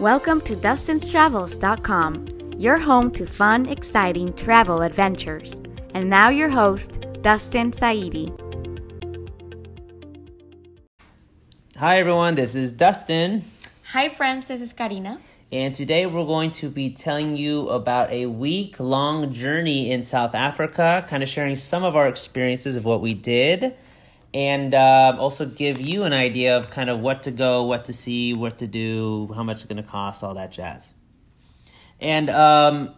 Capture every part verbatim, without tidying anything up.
Welcome to Dustin's Travels dot com, your home to fun, exciting travel adventures. And now your host, Dustin Saidi. Hi everyone, this is Dustin. Hi friends, this is Karina. And today we're going to be telling you about a week-long journey in South Africa, kind of sharing some of our experiences of what we did. And uh, also give you an idea of kind of what to go, what to see, what to do, how much it's going to cost, all that jazz. And um,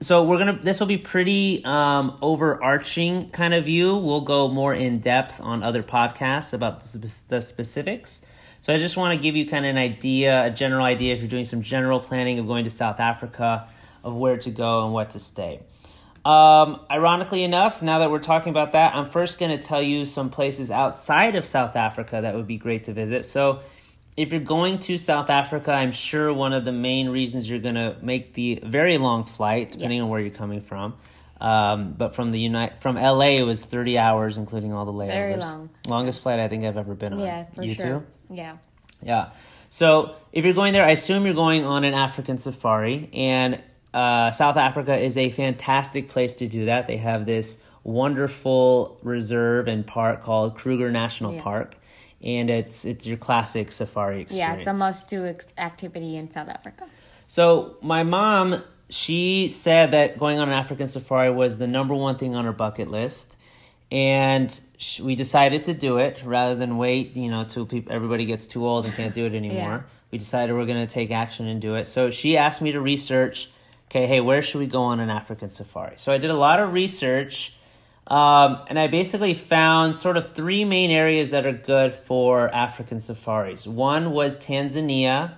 so we're going to, this will be pretty um, overarching kind of view. We'll go more in depth on other podcasts about the, the specifics. So I just want to give you kind of an idea, a general idea, if you're doing some general planning of going to South Africa, of where to go and what to stay. Um, ironically enough, now that we're talking about that, I'm first going to tell you some places outside of South Africa that would be great to visit. So if you're going to South Africa, I'm sure one of the main reasons you're going to make the very long flight, depending yes. on where you're coming from. Um, but from the United, from L A, it was thirty hours, including all the layovers. Very long. Longest flight I think I've ever been on. Yeah, for you sure. You too? Yeah. Yeah. So if you're going there, I assume you're going on an African safari, and Uh, South Africa is a fantastic place to do that. They have this wonderful reserve and park called Kruger National yeah. Park, and it's it's your classic safari experience. Yeah, it's a must-do activity in South Africa. So my mom, she said that going on an African safari was the number one thing on her bucket list, and she, we decided to do it rather than wait, you know, till people, everybody gets too old and can't do it anymore. yeah. We decided we're going to take action and do it. So she asked me to research. Okay, hey, where should we go on an African safari? So I did a lot of research, um, and I basically found sort of three main areas that are good for African safaris. One was Tanzania.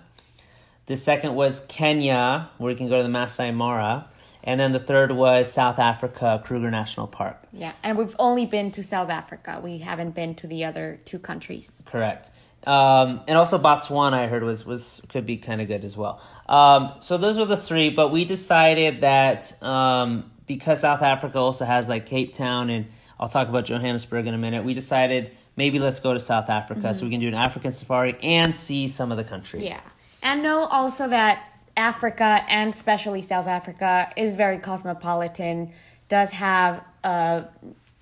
The second was Kenya, where you can go to the Maasai Mara. And then the third was South Africa, Kruger National Park. Yeah, and we've only been to South Africa. We haven't been to the other two countries. Correct. Um, and also Botswana, I heard, was, was could be kind of good as well. Um, so those were the three, but we decided that um, because South Africa also has like Cape Town, and I'll talk about Johannesburg in a minute, we decided maybe let's go to South Africa mm-hmm. so we can do an African safari and see some of the country. Yeah, and know also that Africa, and especially South Africa, is very cosmopolitan, does have a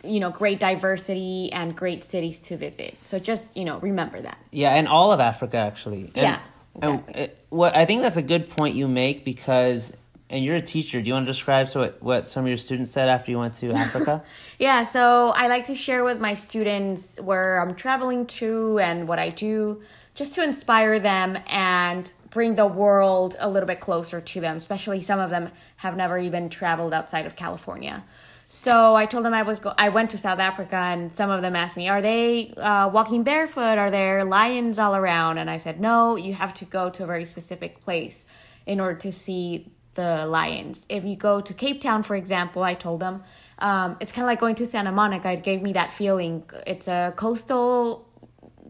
you know, great diversity and great cities to visit. So just, you know, remember that. Yeah, and all of Africa, actually. And, yeah, exactly. And it, what, I think that's a good point you make because, and you're a teacher, do you want to describe so what, what some of your students said after you went to Africa? yeah, so I like to share with my students where I'm traveling to and what I do, just to inspire them and bring the world a little bit closer to them, especially some of them have never even traveled outside of California. So I told them I was go- I went to South Africa, and some of them asked me, are they uh, walking barefoot? Are there lions all around? And I said, no, you have to go to a very specific place in order to see the lions. If you go to Cape Town, for example, I told them, um, it's kind of like going to Santa Monica. It gave me that feeling. It's a coastal,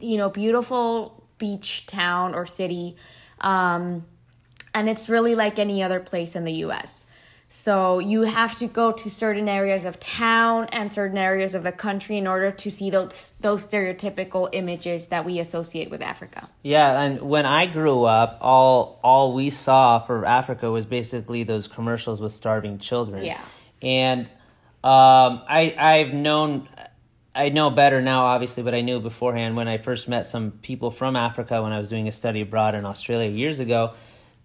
you know, beautiful beach town or city. Um, and it's really like any other place in the U S So you have to go to certain areas of town and certain areas of the country in order to see those those stereotypical images that we associate with Africa. Yeah, and when I grew up, all all we saw for Africa was basically those commercials with starving children. Yeah. And um, I I've known I know better now, obviously, but I knew beforehand when I first met some people from Africa when I was doing a study abroad in Australia years ago.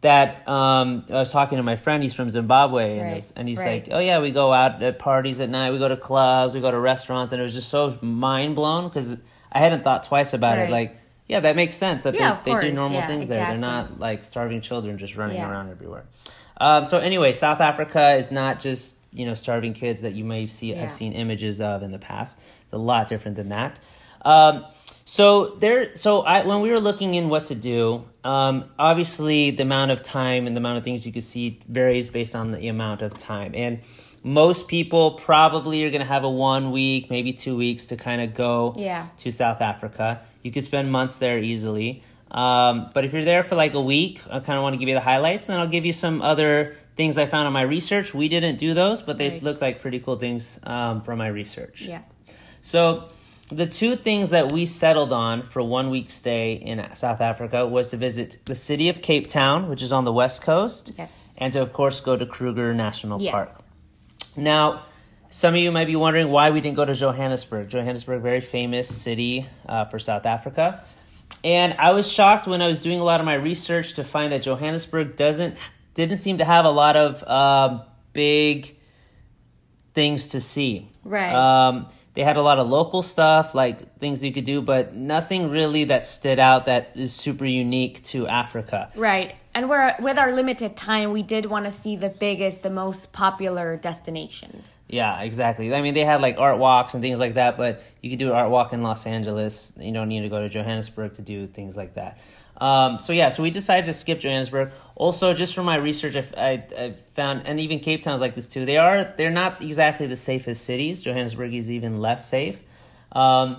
That um, I was talking to my friend, he's from Zimbabwe, and, right, was, and he's right. like, oh yeah, we go out at parties at night, we go to clubs, we go to restaurants, and it was just so mind-blown, because I hadn't thought twice about right. it, like, yeah, that makes sense, that yeah, they, they do normal yeah, things exactly. there, they're not like starving children just running yeah. around everywhere. Um, so anyway, South Africa is not just, you know, starving kids that you may see, yeah. have seen images of in the past, it's a lot different than that. Um, so there, so I, when we were looking in what to do, um, obviously the amount of time and the amount of things you could see varies based on the amount of time. And most people probably are going to have a one week, maybe two weeks to kind of go yeah. to South Africa. You could spend months there easily. Um, but if you're there for like a week, I kind of want to give you the highlights, and then I'll give you some other things I found on my research. We didn't do those, but they right. looked like pretty cool things, um, from my research. Yeah. So the two things that we settled on for one week stay in South Africa was to visit the city of Cape Town, which is on the west coast, yes, and to, of course, go to Kruger National yes. Park. Now, some of you might be wondering why we didn't go to Johannesburg. Johannesburg, very famous city uh, for South Africa. And I was shocked when I was doing a lot of my research to find that Johannesburg doesn't didn't seem to have a lot of uh, big things to see. Right. Um, they had a lot of local stuff, like things you could do, but nothing really that stood out that is super unique to Africa. Right. And we're, with our limited time, we did want to see the biggest, the most popular destinations. Yeah, exactly. I mean, they had like art walks and things like that, but you could do an art walk in Los Angeles. You don't need to go to Johannesburg to do things like that. Um, so, yeah, so we decided to skip Johannesburg. Also, just from my research, I, I, I found, and even Cape Town's like this too, they are, they're not exactly the safest cities. Johannesburg is even less safe. Um,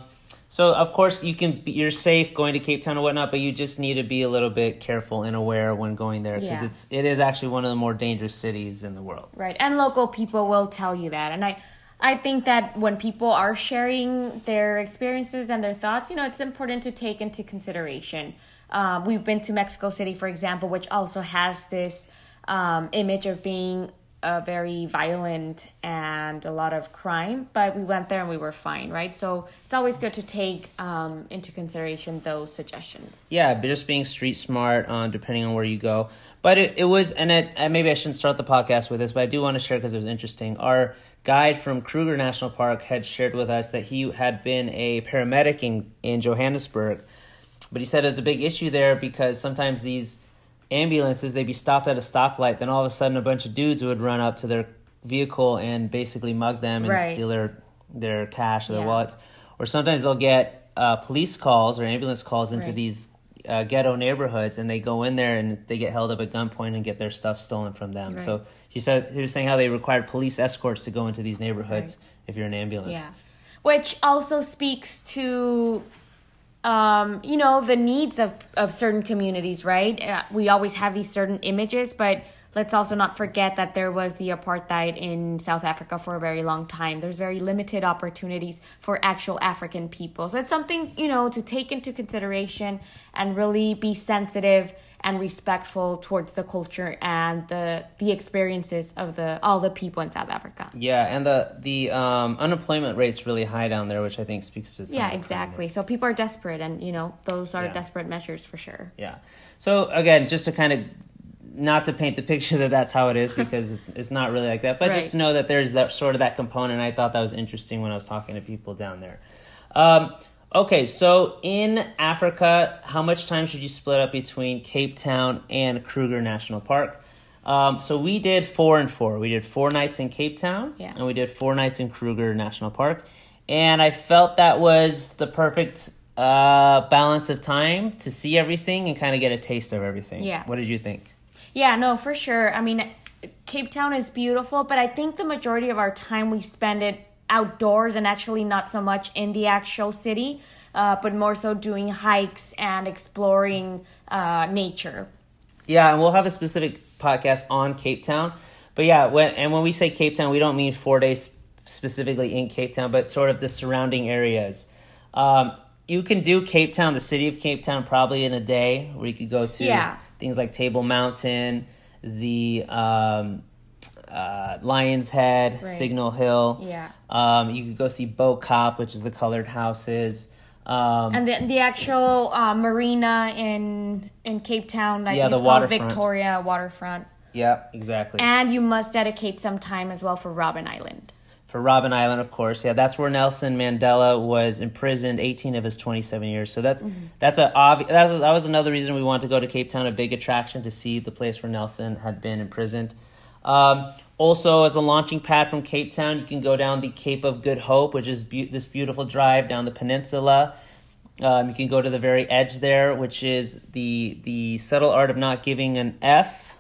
so, of course, you can, you're safe going to Cape Town and whatnot, but you just need to be a little bit careful and aware when going there because yeah. it's, it is actually one of the more dangerous cities in the world. Right, and local people will tell you that, and I... I think that when people are sharing their experiences and their thoughts, you know, it's important to take into consideration. Um, we've been to Mexico City, for example, which also has this um, image of being uh, very violent and a lot of crime. But we went there and we were fine, right? So it's always good to take um, into consideration those suggestions. Yeah, but just being street smart, uh, depending on where you go. But it, it was, and it, and maybe I shouldn't start the podcast with this, but I do want to share because it was interesting. Our guide from Kruger National Park had shared with us that he had been a paramedic in, in Johannesburg, but he said it was a big issue there because sometimes these ambulances, they'd be stopped at a stoplight, then all of a sudden a bunch of dudes would run up to their vehicle and basically mug them and right. steal their, their cash or yeah. their wallets. Or sometimes they'll get uh, police calls or ambulance calls into right. these Uh, ghetto neighborhoods, and they go in there and they get held up at gunpoint and get their stuff stolen from them. Right. So he said he was saying how they required police escorts to go into these neighborhoods right. if you're an ambulance. Yeah, which also speaks to, um, you know, the needs of of certain communities. Right, uh, we always have these certain images, but let's also not forget that there was the apartheid in South Africa for a very long time. There's very limited opportunities for actual African people. So it's something, you know, to take into consideration and really be sensitive and respectful towards the culture and the the experiences of the all the people in South Africa. Yeah, and the, the um, unemployment rate's really high down there, which I think speaks to some Yeah, exactly. So people are desperate, and, you know, those are yeah. desperate measures for sure. Yeah. So, again, just to kind of... not to paint the picture that that's how it is because it's it's not really like that, but right. just to know that there's that sort of that component. I thought that was interesting when I was talking to people down there. Um, okay, so in Africa, how much time should you split up between Cape Town and Kruger National Park? Um, so we did four and four. We did four nights in Cape Town yeah. and we did four nights in Kruger National Park. And I felt that was the perfect uh, balance of time to see everything and kind of get a taste of everything. Yeah. What did you think? Yeah, no, for sure. I mean, Cape Town is beautiful, but I think the majority of our time we spend it outdoors and actually not so much in the actual city, uh, but more so doing hikes and exploring uh, nature. Yeah, and we'll have a specific podcast on Cape Town. But yeah, when, and when we say Cape Town, we don't mean four days specifically in Cape Town, but sort of the surrounding areas. Um, you can do Cape Town, the city of Cape Town, probably in a day where you could go to... Yeah. Things like Table Mountain, the um, uh, Lion's Head, right. Signal Hill. Yeah. Um, you could go see Bo-Kaap, which is the colored houses. Um, and the, the actual uh, marina in in Cape Town. I yeah, think it's the called waterfront. Victoria Waterfront. Yeah, exactly. And you must dedicate some time as well for Robben Island. For Robben Island, of course. Yeah, that's where Nelson Mandela was imprisoned eighteen of his twenty-seven years. So that's mm-hmm. that's a obvi- that's a, that was another reason we wanted to go to Cape Town, a big attraction to see the place where Nelson had been imprisoned. Um, also, as a launching pad from Cape Town, you can go down the Cape of Good Hope, which is be- this beautiful drive down the peninsula. Um, you can go to the very edge there, which is the the subtle art of not giving an F.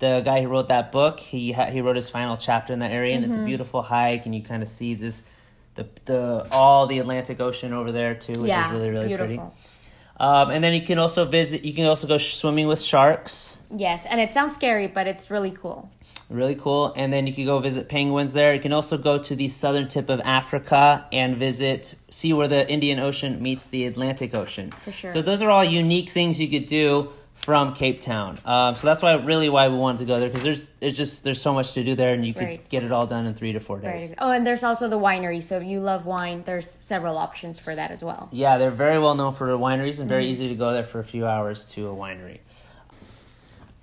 The guy who wrote that book, he ha- he wrote his final chapter in that area, and mm-hmm. it's a beautiful hike, and you kind of see this, the the all the Atlantic Ocean over there too, which yeah, is really really beautiful. Pretty. Um, and then you can also visit. You can also go swimming with sharks. Yes, and it sounds scary, but it's really cool. Really cool. And then you can go visit penguins there. You can also go to the southern tip of Africa and visit, see where the Indian Ocean meets the Atlantic Ocean. For sure. So those are all unique things you could do from Cape Town. Um, so that's why really why we wanted to go there, because there's there's just there's so much to do there, and you could right. get it all done in three to four days. Right. Oh, and there's also the winery. So if you love wine, there's several options for that as well. Yeah, they're very well known for their wineries, and very mm-hmm. easy to go there for a few hours to a winery.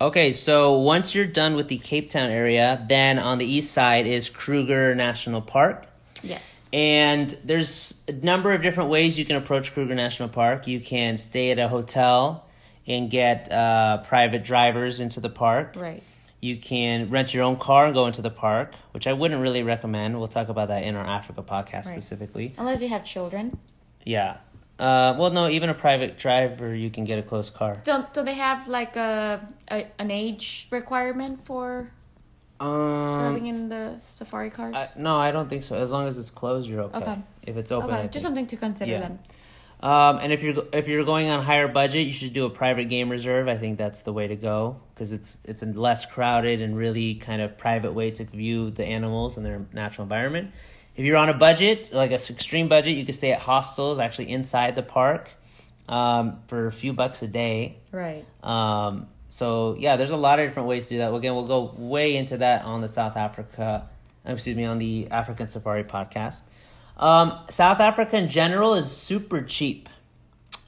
Okay, so once you're done with the Cape Town area, then on the east side is Kruger National Park. Yes. And there's a number of different ways you can approach Kruger National Park. You can stay at a hotel and get uh, private drivers into the park. Right. You can rent your own car and go into the park, which I wouldn't really recommend. We'll talk about that in our Africa podcast right. specifically. Unless you have children. Yeah. Uh, well, no, even a private driver, you can get a closed car. So, do they have like a, a an age requirement for um, driving in the safari cars? I, no, I don't think so. As long as it's closed, you're okay. okay. If it's open, okay. Just think. something to consider yeah. then. Um, and if you're if you're going on higher budget, you should do a private game reserve. I think that's the way to go, because it's it's a less crowded and really kind of private way to view the animals and their natural environment. If you're on a budget, like an extreme budget, you can stay at hostels actually inside the park um, for a few bucks a day. Right. Um, so yeah, there's a lot of different ways to do that. Again, we'll go way into that on the South Africa, excuse me, on the African Safari podcast. Um, South Africa in general is super cheap,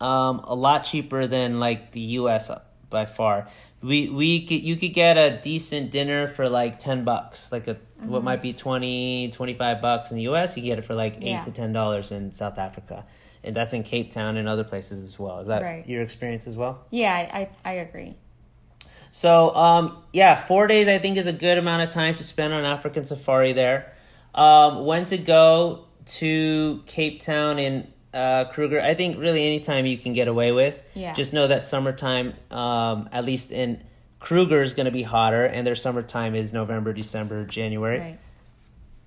um, a lot cheaper than like the U S by far. We we could, you could get a decent dinner for like ten bucks, like a mm-hmm. what might be twenty, twenty-five bucks in the U S. You get it for like eight yeah. to ten dollars in South Africa, and that's in Cape Town and other places as well. Is that right. your experience as well? Yeah, I I, I agree. So um, yeah, four days I think is a good amount of time to spend on African safari there. Um, when to go to Cape Town and uh, Kruger, I think really any time you can get away with. Yeah. Just know that summertime, um, at least in Kruger, is going to be hotter, and their summertime is November, December, January. Right.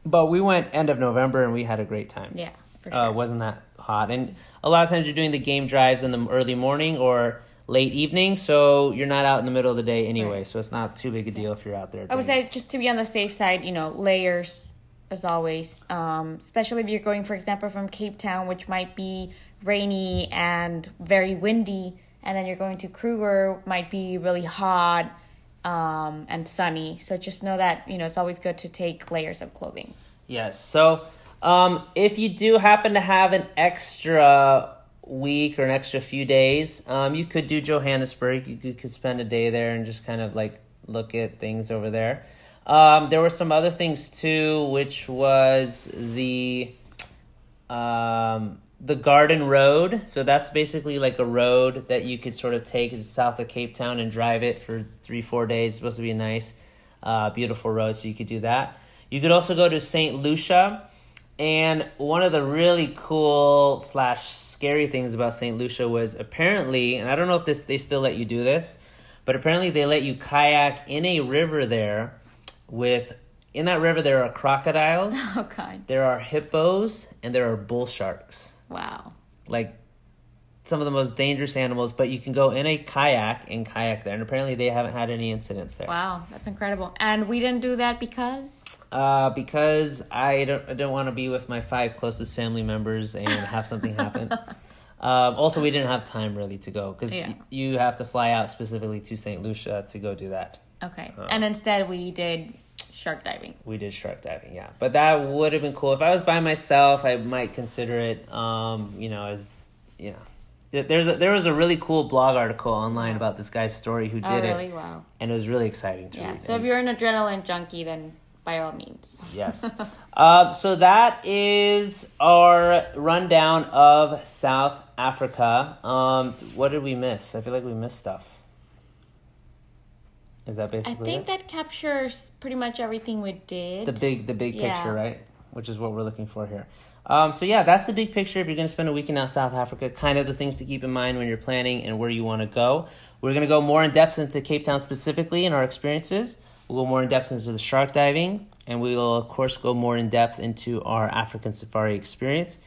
But we went end of November, and we had a great time. Yeah, for sure. Uh, it wasn't that hot. And a lot of times you're doing the game drives in the early morning or late evening, so you're not out in the middle of the day anyway, right. so it's not too big a deal if you're out there. I would say just to be on the safe side, you know, layers, as always, um, especially if you're going, for example, from Cape Town, which might be rainy and very windy, and then you're going to Kruger, might be really hot um, and sunny. So just know that, you know, it's always good to take layers of clothing. Yes. So um, if you do happen to have an extra week or an extra few days, um, you could do Johannesburg. You could, you could spend a day there and just kind of like look at things over there. Um, there were some other things too, which was the um, the Garden Road. So that's basically like a road that you could sort of take south of Cape Town and drive it for three, four days. It's supposed to be a nice, uh, beautiful road, so you could do that. You could also go to Saint Lucia. And one of the really cool slash scary things about Saint Lucia was apparently, and I don't know if this they still let you do this, but apparently they let you kayak in a river there. With in that river there are crocodiles, oh god, there are hippos, and there are bull sharks. Wow, like some of the most dangerous animals. But you can go in a kayak and kayak there, and apparently they haven't had any incidents there. Wow, that's incredible. And we didn't do that because uh because I don't I don't want to be with my five closest family members and have something happen. Um, also, we didn't have time really to go because yeah. you have to fly out specifically to Saint Lucia to go do that. Okay, um, and instead we did shark diving. We did shark diving, yeah. But that would have been cool. If I was by myself, I might consider it, um, you know, as, you know. There's a, there was a really cool blog article online yeah. about this guy's story who did oh, really? it. Wow. And it was really exciting to yeah. read. So if you're an adrenaline junkie, then by all means. Yes. uh, so that is our rundown of South Africa. Um, what did we miss? I feel like we missed stuff. Is that basically I think it? That captures pretty much everything we did. The big the big yeah. picture, right? Which is what we're looking for here. Um, so yeah, that's the big picture. If you're going to spend a weekend out in South Africa, kind of the things to keep in mind when you're planning and where you want to go. We're going to go more in depth into Cape Town specifically and our experiences. We'll go more in depth into the shark diving. And we will, of course, go more in depth into our African safari experience.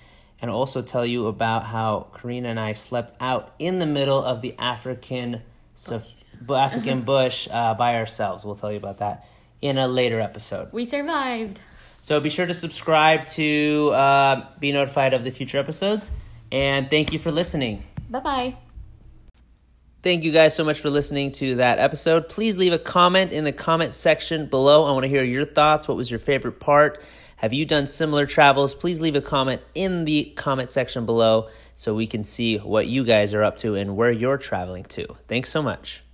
And also tell you about how Karina and I slept out in the middle of the African safari. African bush uh, by ourselves. We'll tell you about that in a later episode. We survived. So be sure to subscribe to uh, be notified of the future episodes. And thank you for listening. Bye-bye. Thank you guys so much for listening to that episode. Please leave a comment in the comment section below. I want to hear your thoughts. What was your favorite part? Have you done similar travels? Please leave a comment in the comment section below so we can see what you guys are up to and where you're traveling to. Thanks so much.